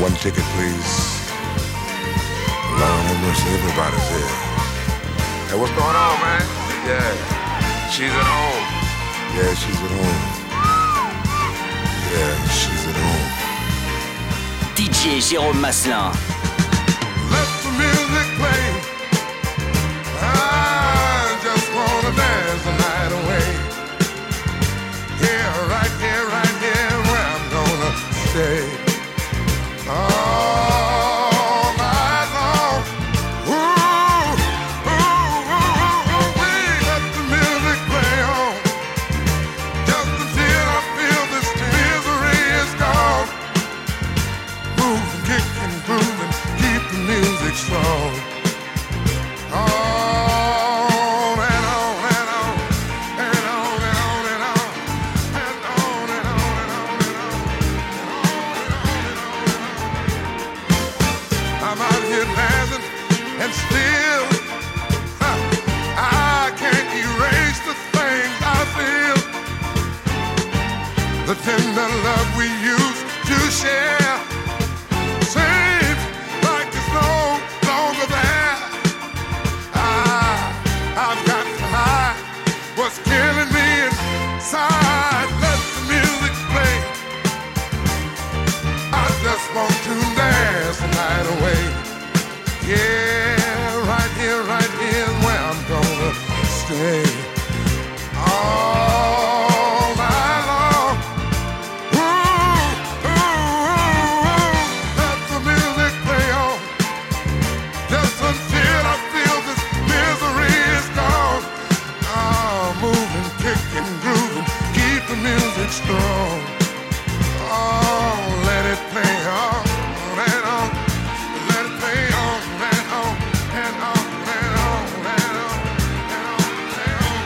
One ticket, please. Lord have mercy, everybody's here. Hey, what's going on, man? Yeah, she's at home. Yeah, she's at home. Yeah, she's at home. DJ Jérôme Masselin. Let the music play. I just wanna dance the night away. Here, right here, right here, where I'm gonna stay. All night long. Ooh, ooh, ooh, ooh, we let the music play on. Just until I feel this misery is gone. Move, kick and groove and keep the music strong. On and on and on and on and on and on and on and on and on and on and on and on. I'm out here dancing and still I can't erase the things I feel. The tender love we used to share seems like it's no longer there. I've got to hide what's killing me inside. Let the music play. I just want to dance the night away. Yeah, right here, is where I'm gonna stay. All night long. Ooh, ooh, ooh, ooh. Let the music play on. Just until I feel this misery is gone. Ah, moving, kicking, grooving, keep the music strong. Oh, let it play on, let it play on, and on, and on, and on, and on, and on, and on.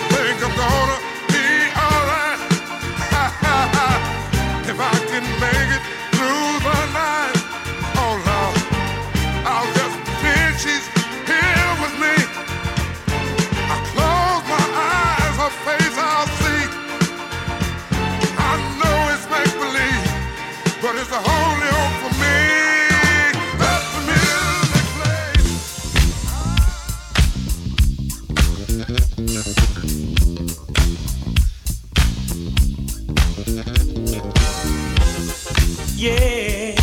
I think I'm gonna be alright if I can make it through the night. Oh Lord, I'll just pretend she's here with me. I close my eyes, her face I'll see. I know it's make believe, but it's the only hope for me. Let the music play. Yeah,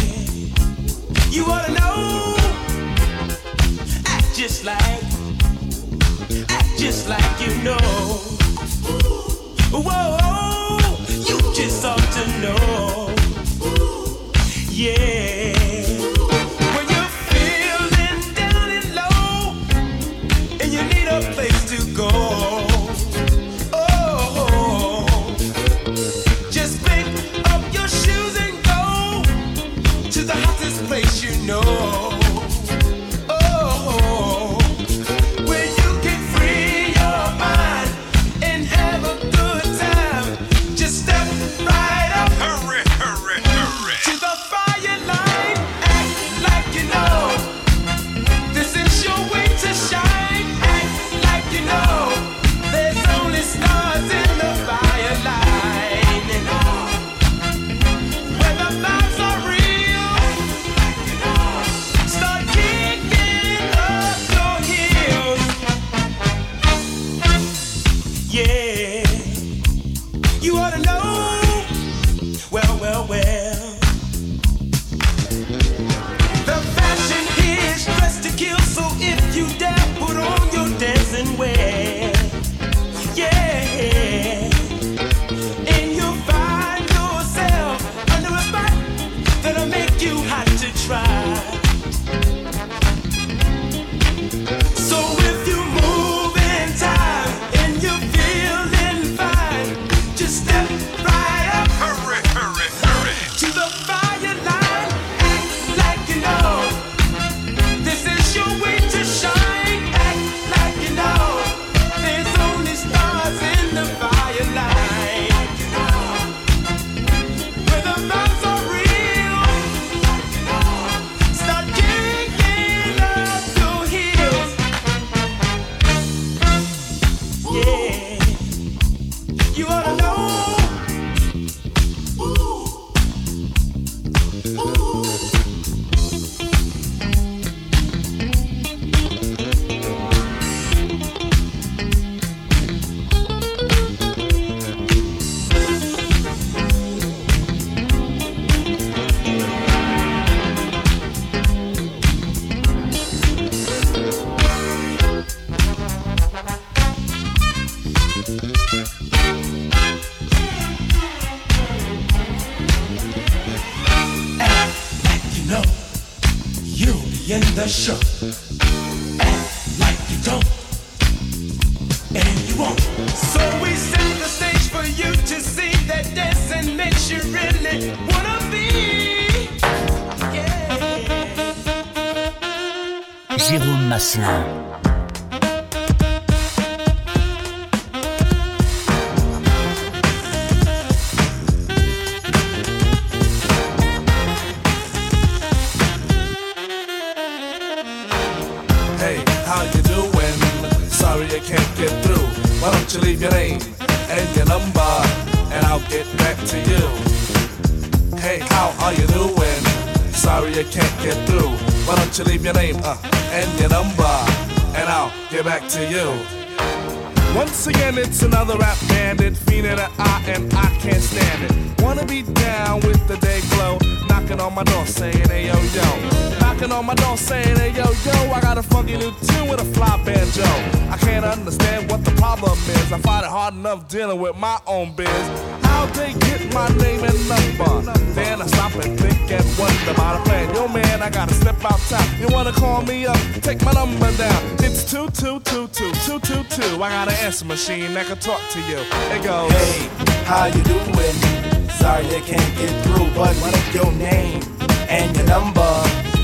you ought to know. Act just like you know. Whoa, you just ought to know. Yeah, when you're feeling down and low, and you need a place to go. Oh, just pick up your shoes and go to the hottest place you know. Oh, where you can free your mind and have a good time. Just step right up Hurry, hurry, hurry. to the fire line. Act like you know. This is your way to shine. Act like you know. There's only stars in the fire line. When the vibes are real, start kicking up your heels. Yeah, you ought to know. Well. The fashion is dressed to kill, so if you dare, put on your dancing wear. Yeah, and you'll find yourself under a spot that'll make you hot to try. So if you move in time and you're feeling fine, just step right up Hurry, hurry, hurry. to the fire line. Act like you know. This is your way to shine. Act like you know. There's only stars in the fire line. Where the vibes are real, start kicking up your heels. Yeah, you ought to know. in the show. Act like you don't, and you won't. So we set the stage for you to see that dance and makes you really wanna be. Yeah. Jérôme Masselin. You leave your name and your number, and I'll get back to you. Hey, how are you doing? Sorry I can't get through. Why don't you leave your name and your number, and I'll get back to you. Once again, it's another rap bandit, fiend at an eye, and I can't stand it. Wanna be down with the day glow, knocking on my door saying, hey yo yo. Knocking on my door saying, hey yo yo, I got a funky new tune with a fly banjo. I can't understand what the problem is. I find it hard enough dealing with my own biz. How'd they get my name and number? Then I stop and think and wonder about a plan. Yo man, I gotta step out top. You wanna call me up? Take my number down. It's 2222222. I got an answer machine that can talk to you. It goes, hey, how you doing? Sorry I can't get through, but what if your name and your number?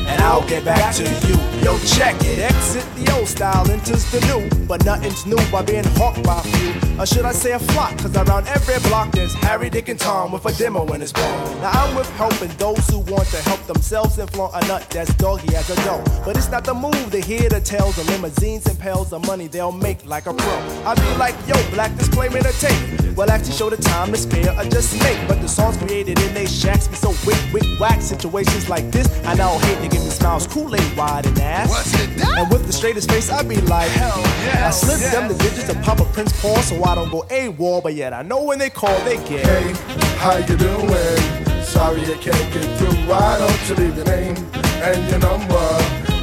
And I'll get back to you. Yo, check it. Exit the old style, enters the new. But nothing's new by being hawked by few. Or should I say a flock? Cause around every block there's Harry, Dick, and Tom with a demo in his palm. Now I'm with helping those who want to help themselves and flaunt a nut that's doggy as a dough. But it's not the move to hear the tales of limousines and pails of money they'll make like a pro. I be like, yo, black disclaimer to tape. Well, actually show the time to spare or just snake. But the songs created in they shacks be so wick, whack. Situations like this, I now hate to give me smiles, Kool-Aid wide and ass. What's it done? And with the straightest face, I be like, hell yeah. I slip them the digits of Papa Prince Paul, so I don't go AWOL, but yet I know when they call, they get. Hey, how you doing? Sorry I can't get through. Why don't you leave your name and your number,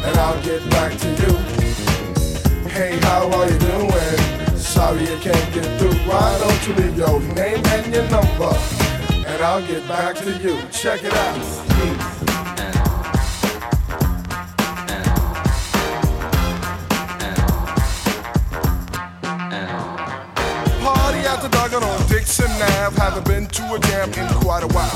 and I'll get back to you. Hey, how are you doing? Sorry I can't get through. Why don't you leave your name and your number, and I'll get back to you. Check it out. Nav, haven't been to a jam in quite a while.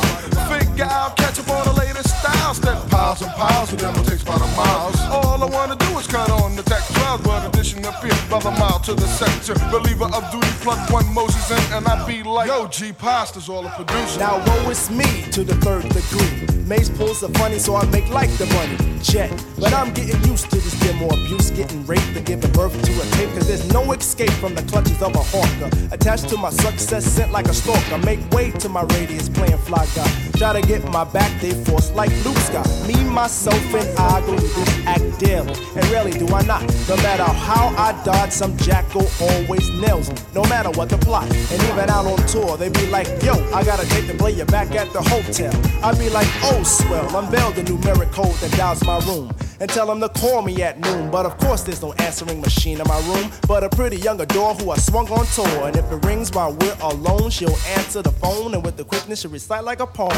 Figure out, catch up on the latest styles. That piles and piles of demo takes about a mile. All I wanna do is cut on the tech 12 word edition of Fifth Brother Mile to the sector. Believer of duty, plug one Moses in, and I be like, yo, G Pasta's all a producer. Now woe is me to the third degree. Mace pulls the funny, so I make like the money. Jet, but I'm getting used to this demo abuse, getting raped and giving birth to a tape. Cause there's no escape from the clutches of a hawker. Attached to my success, sent like a stalker. Make way to my radius, playing fly guy. Try to get my back, they force like Luke Scott. Me, myself, and I go to this act daily. And rarely do I not. No matter how I dodge, some jackal always nails me. No matter what the plot. And even out on tour, they be like, yo, I gotta take the player back at the hotel. I be like, oh swell, unveil the numeric code that dials my room. And tell them to call me at noon. But of course there's no answering machine in my room, but a pretty young adore who I swung on tour. And if it rings while we're alone, she'll answer the phone, and with the quickness she'll recite like a poem.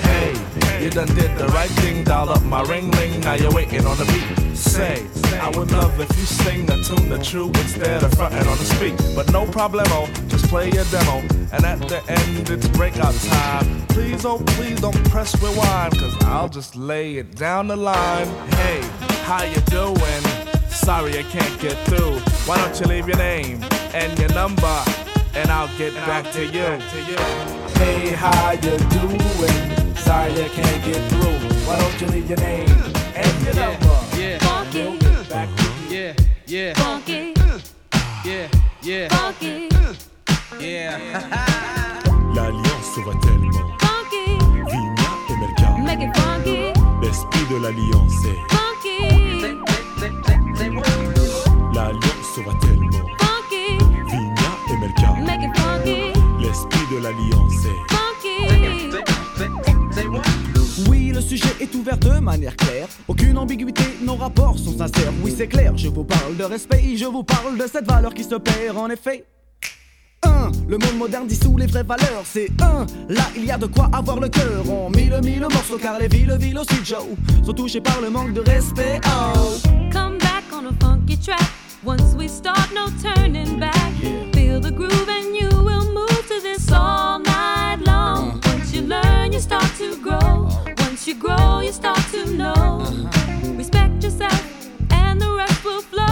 Hey, you done did the right thing, dial up my ring ring. Now you're waiting on the beat. Say, I would love if you sing the tune, the true instead of frontin' on the speak. But no problemo, just play your demo. And at the end, it's breakout time. Please, oh please, don't press rewind, cause I'll just lay it down the line. Hey, how you doing? Sorry I can't get through. Why don't you leave your name and your number, and I'll get back to you. Hey, how you doing? Sorry I can't get through. Why don't you leave your name and your number? Yeah, funky. Yeah, yeah. Funky. Yeah, yeah. Funky. Yeah. L'alliance va tellement. Funky. Vigna et Merca. Make it funky. L'esprit de l'alliance est funky. L'alliance va tellement. Funky. Vigna et Merca. Make it funky. L'esprit de l'alliance est funky. Oui, le sujet est ouvert de manière claire. Aucune ambiguïté, nos rapports sont sincères. Oui, c'est clair, je vous parle de respect. Je vous parle de cette valeur qui se perd en effet. 1. 1. Le monde moderne dissout les vraies valeurs. C'est 1. Là il y a de quoi avoir le cœur. On mille morceaux car les villes aussi Joe sont touchées par le manque de respect. Oh. Come back on a funky track. Once we start, no turning back. Yeah. Feel the groove and you will move to this all night long. Once you learn, you start to grow. Once you grow, you start to know. Respect yourself and the rest will flow.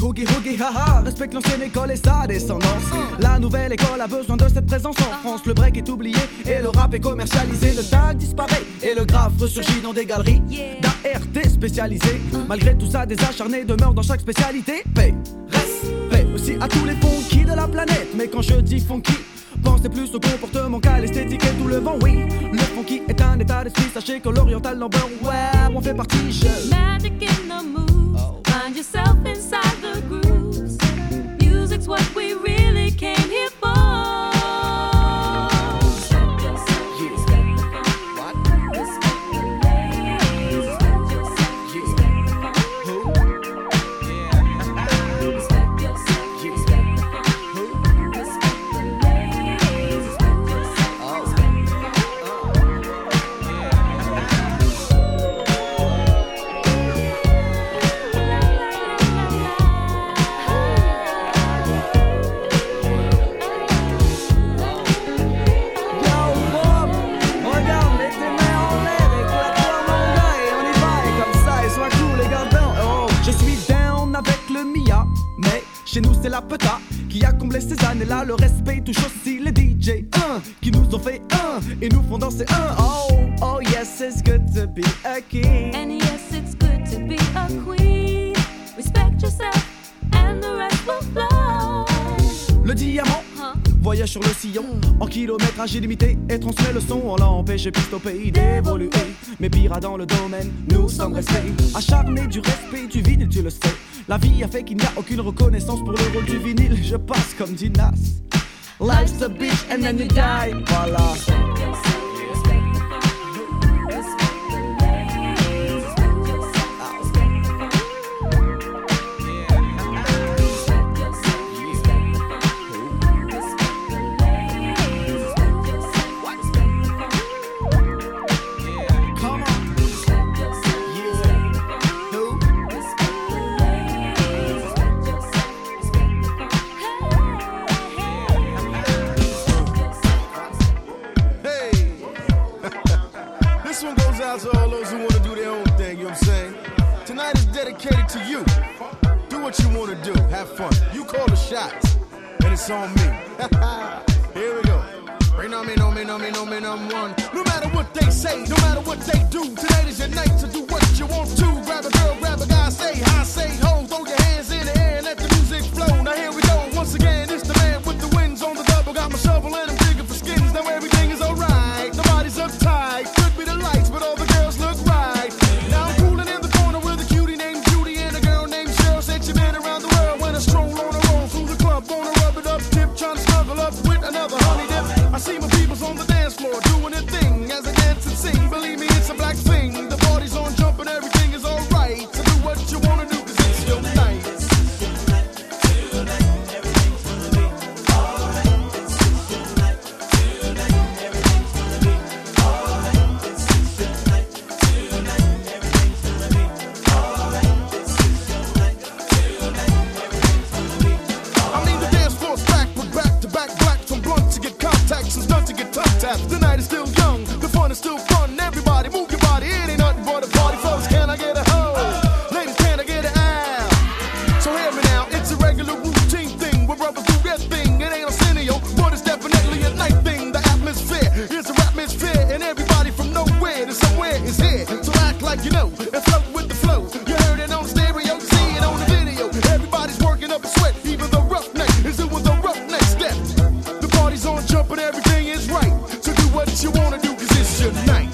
Hoogie, hoogie, haha, respecte l'ancienne école et sa descendance. La nouvelle école a besoin de cette présence en France. Le break est oublié et le rap est commercialisé. Le tag disparaît et le graphe ressurgit dans des galeries d'ART spécialisées. Malgré tout ça, des acharnés demeurent dans chaque spécialité. Paix, respect aussi à tous les funky de la planète. Mais quand je dis funky, pensez plus au comportement qu'à l'esthétique et tout le vent, oui. Le funky est un état d'esprit, sachez que l'oriental number ouais, on fait partie, je... Magic in the mood. Find yourself inside the grooves. Music's what we really came here for. Chez nous c'est la peta qui a comblé ces années-là. Le respect touche aussi les DJ 1 qui nous ont fait un et nous font danser un. Oh, oh yes, it's good to be a king. And yes, it's good to be a queen. Respect yourself and the rest will flow. Le diamant voyage sur le sillon en kilométrage illimité et transmet le son. On l'a empêché piste au pays d'évoluer, mais pira dans le domaine, nous sommes restés acharnés du respect du vinyle, tu le sais. La vie a fait qu'il n'y a aucune reconnaissance pour le rôle du vinyle. Je passe comme Dinas. Life's a bitch and then you die. Voilà. Night.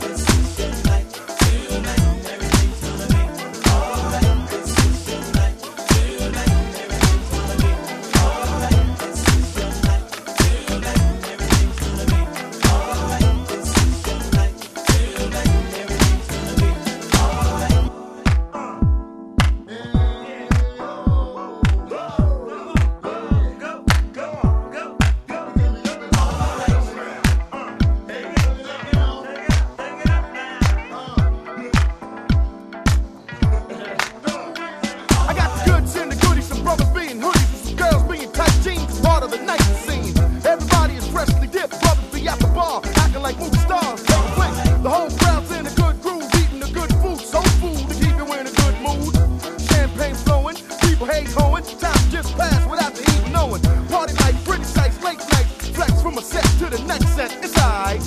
people haze hoeing. Time just passed without the even knowing. Party like British sites, late night flex from a set to the next set. It's aight.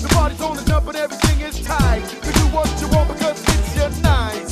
The party's on the jump and everything is tight. You do what you want because it's your night.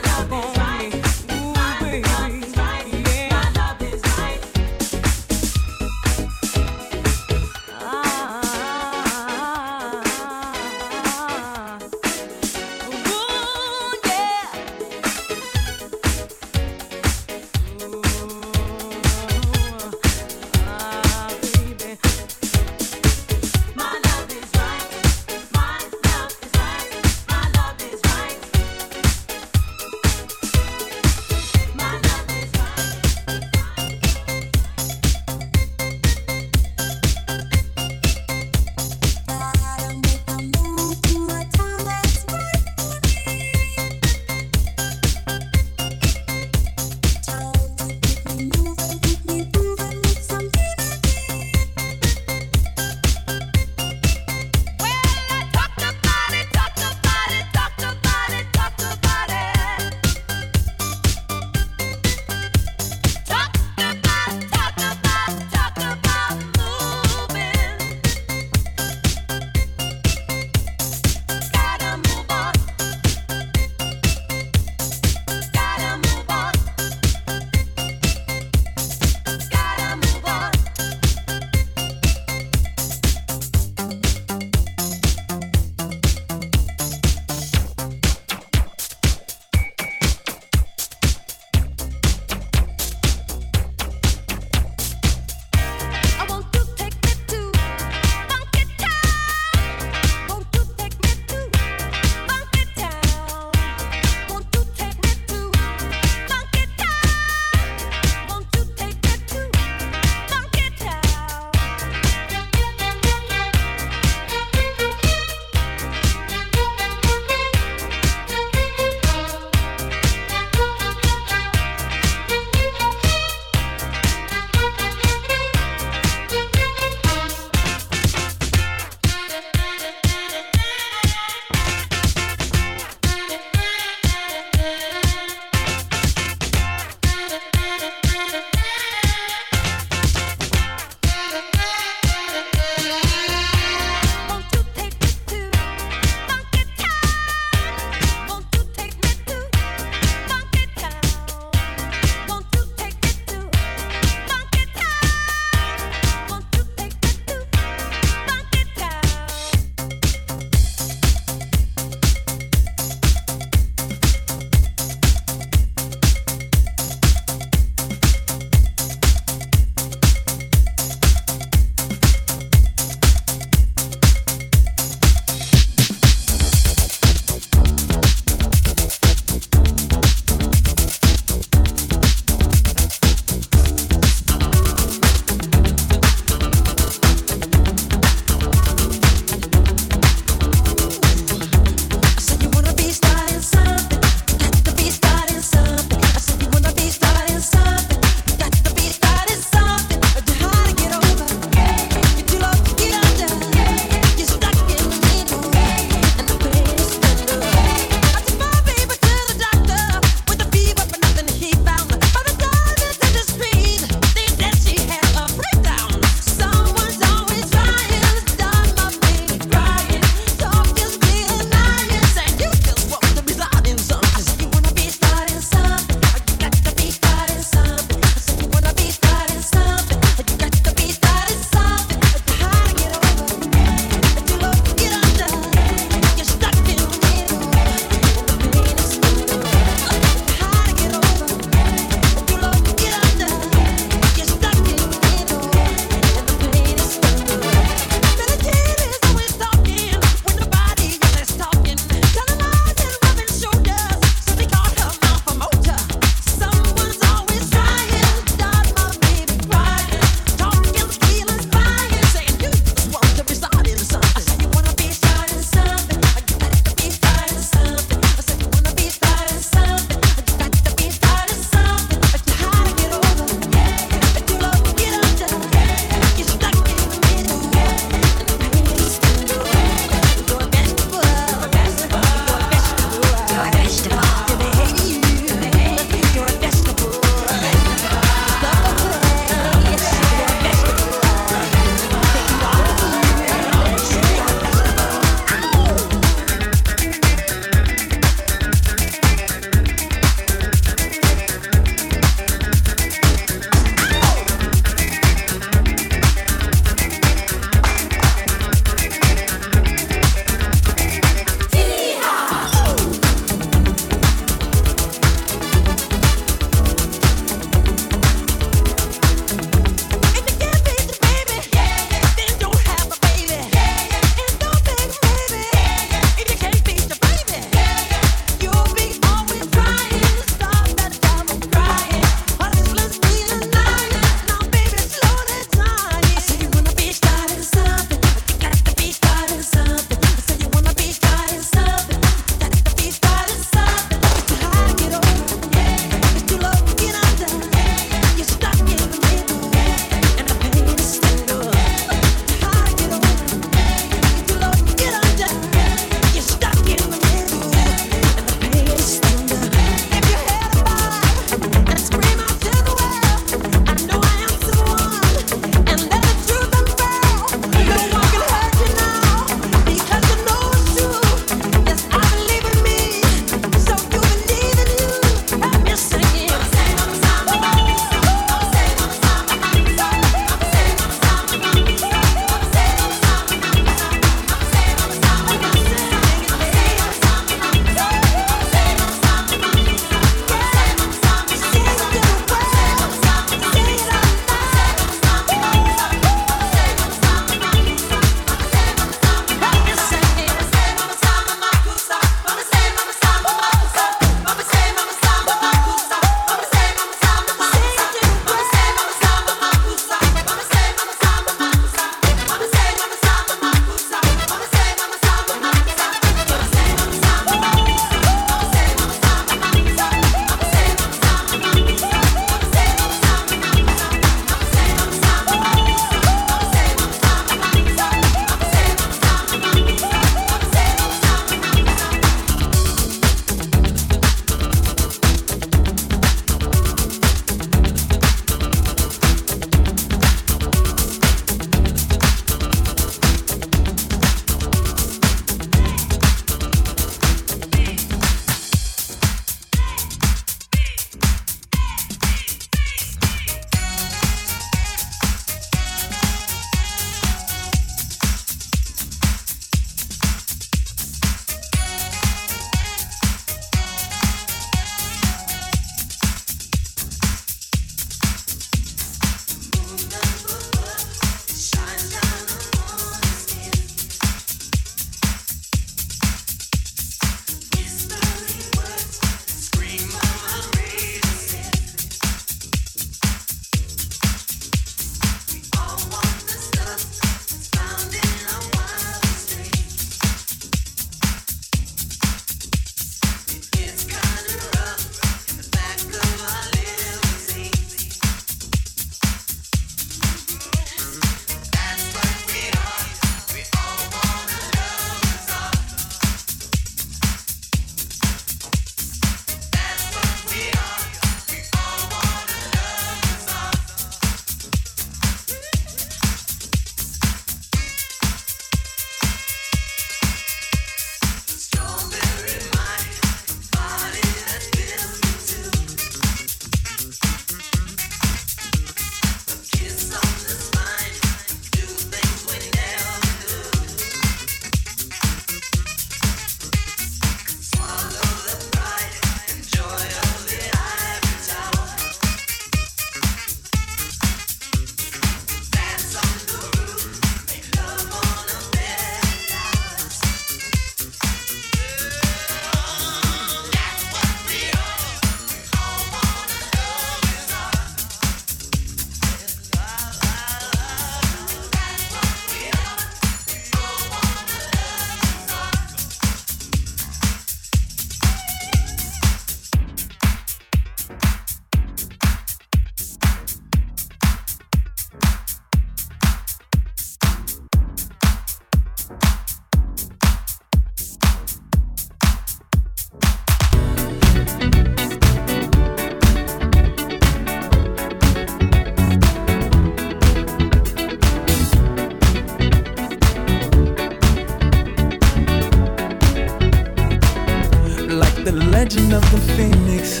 legend of the phoenix,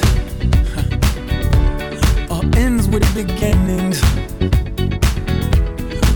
all ends with beginnings.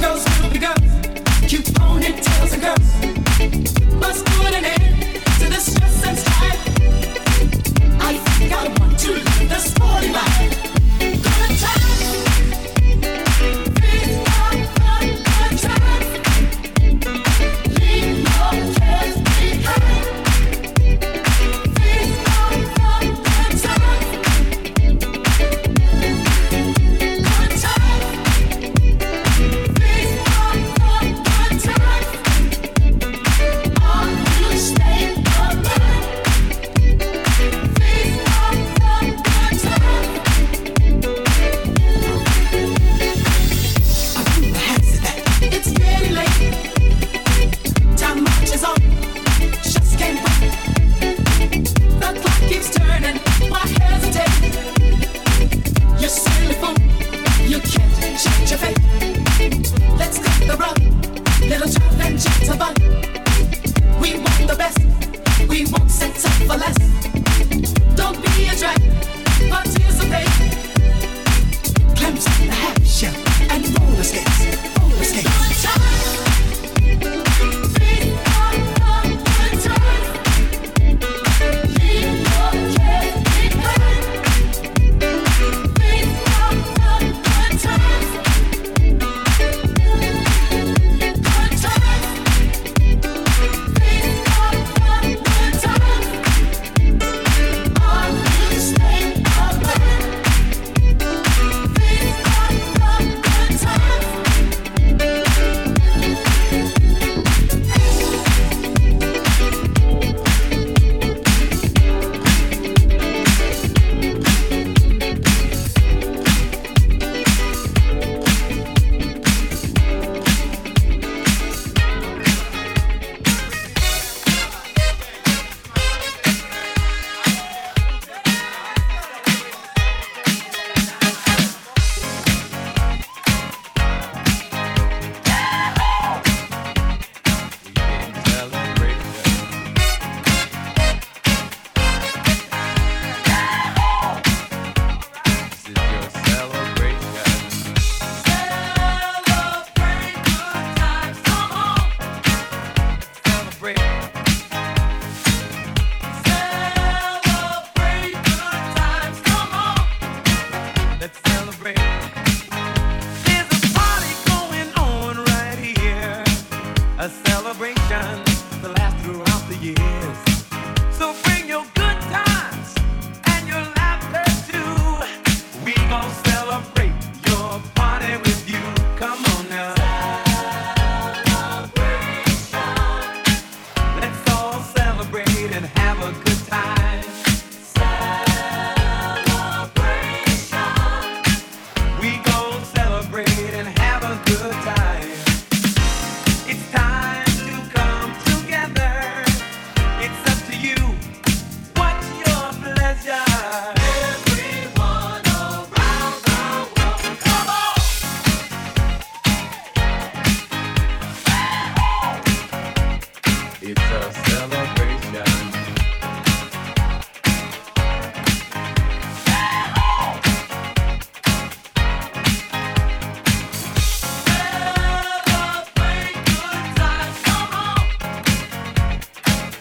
Girls will be girls, cute ponytails.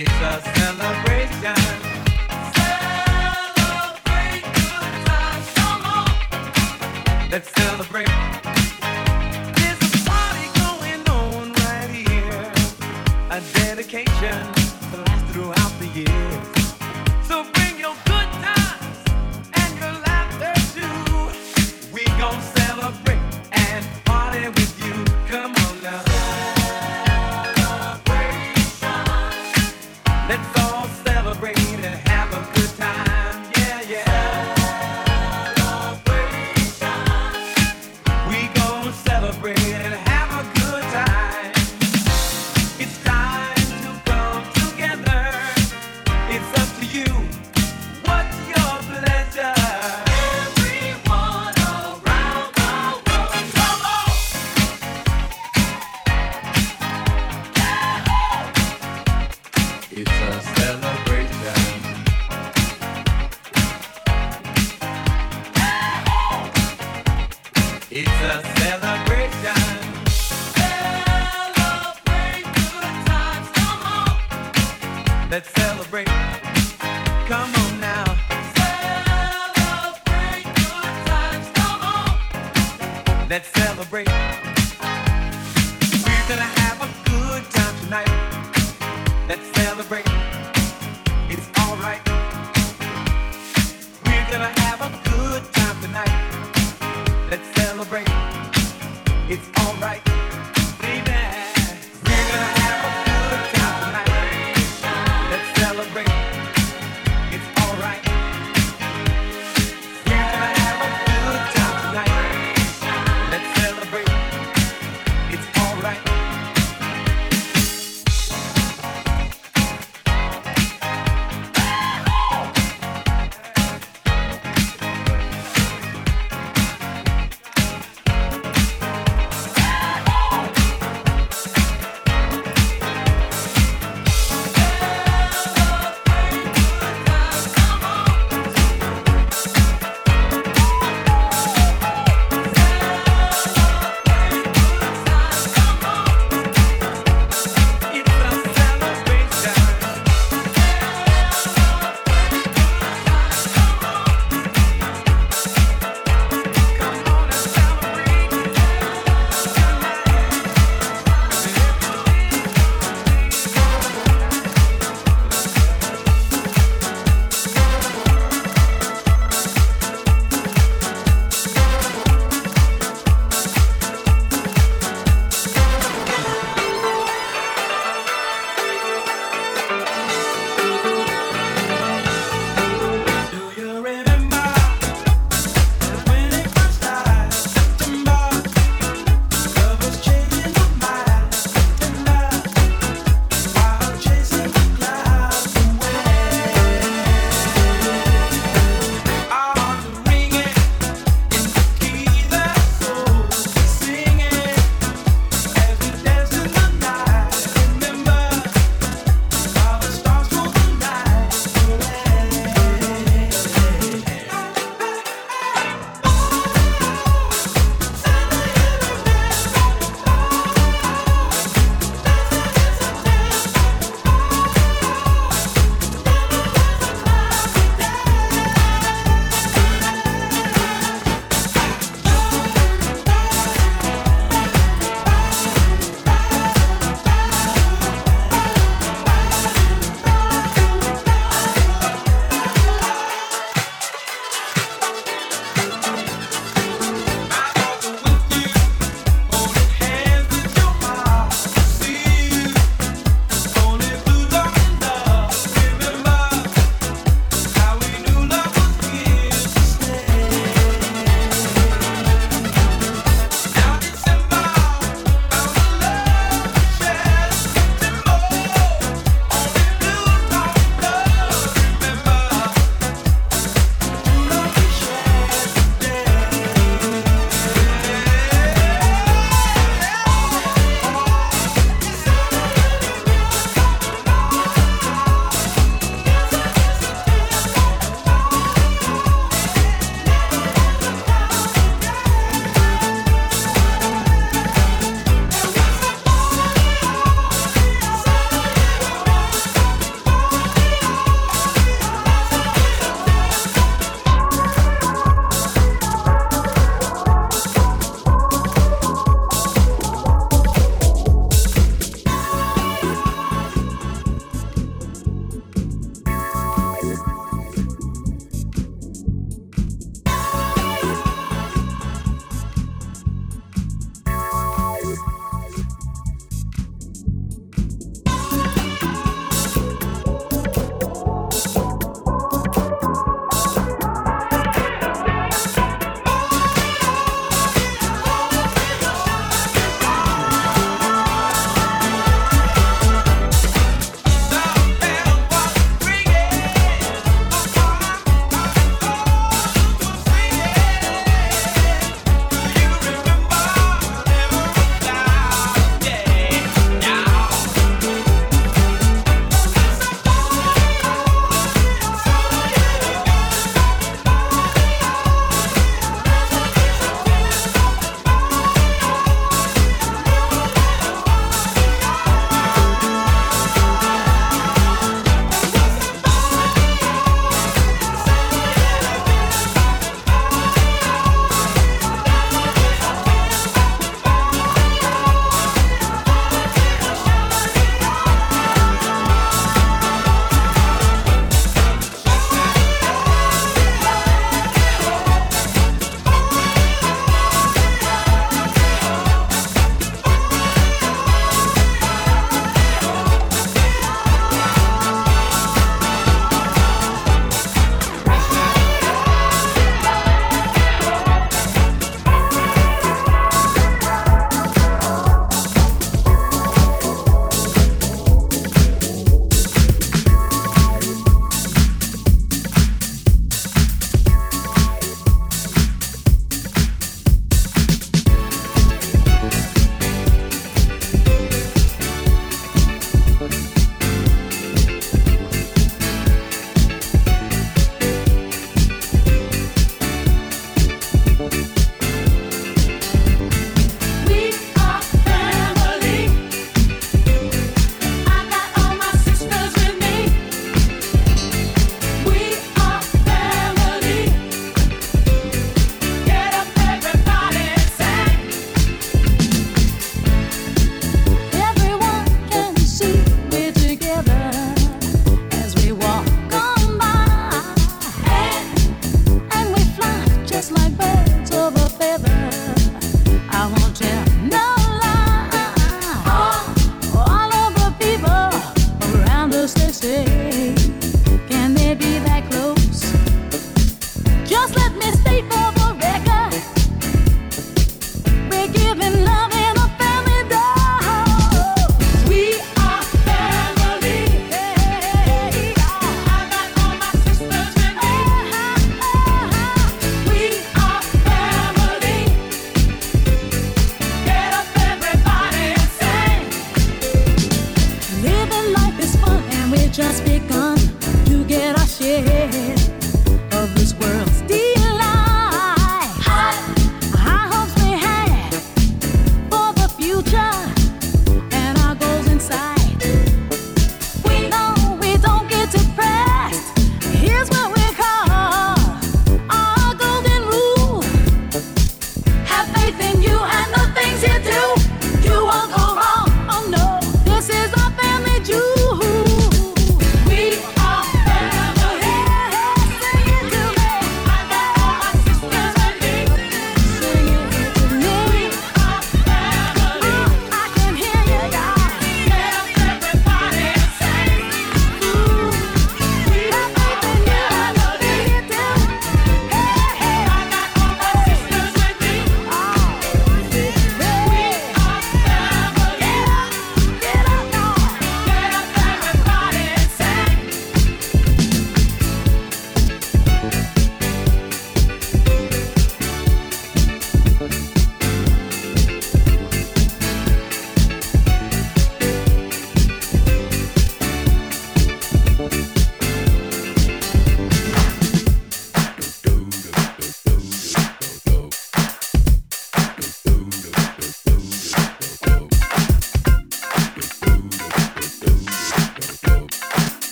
It's a celebration. Celebrate good Let's celebrate. Come on now. Celebrate good times. Come on. Let's celebrate. We're gonna have a good time tonight. Let's celebrate. It's alright. We're gonna have a good time tonight. Let's celebrate. It's alright.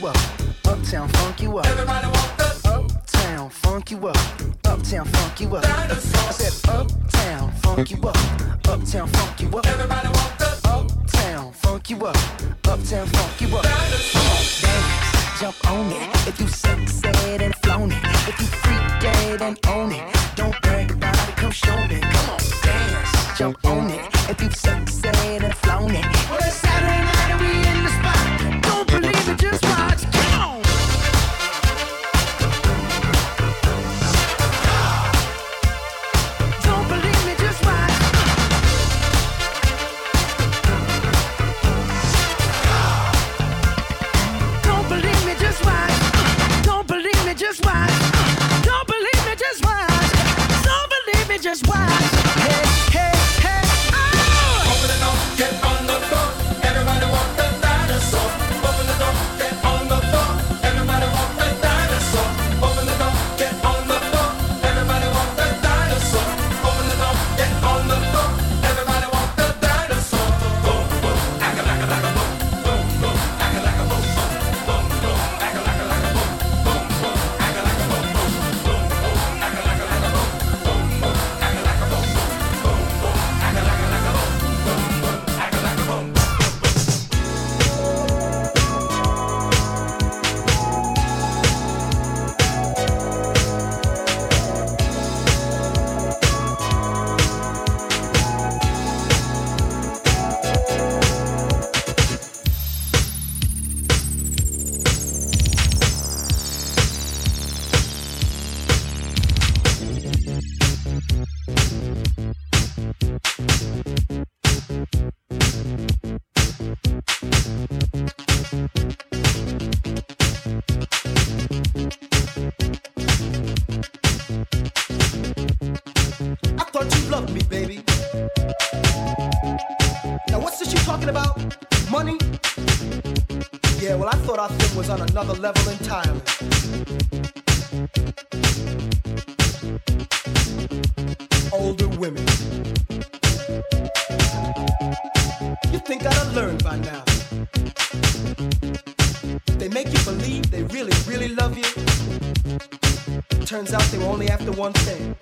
you up, uptown funk you up. Everybody walk the uptown funk you up, uptown funk you up. Dinosaurs. I said uptown funk you up, uptown funk you up. Everybody walk the uptown funk you up, uptown funk you up. Dinosaurs. Dance, jump on it. If you sexed and flown it, if you freak dead and own it, don't brag about it, come show me. Come on, dance, jump on it. If you sexed and flown it, well it's Saturday night and we in the spot. Don't believe it, just watch. Come on. Just watch. Hey, hey, hey, oh! Open the door, get on the floor. Everybody walk the dinosaur. Open the door, get on the floor. Everybody walk the dinosaur. Open the door, get on the floor. Everybody walk the dinosaur. Open the door, get on the floor. Everybody walk the dinosaur. Boom, boom, aka laka laka boom. Boom, boom, aka laka boom. Boom, boom, aka laka laka boom. Boom, boom, aka laka boom. Boom, boom, aka laka laka boom. On another level entirely. Older women, you think I'd have learned by now. They make you believe they really, really love you. Turns out they were only after one thing.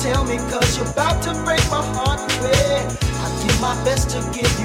tell me, 'cause you're about to break my heart, babe. I do my best to give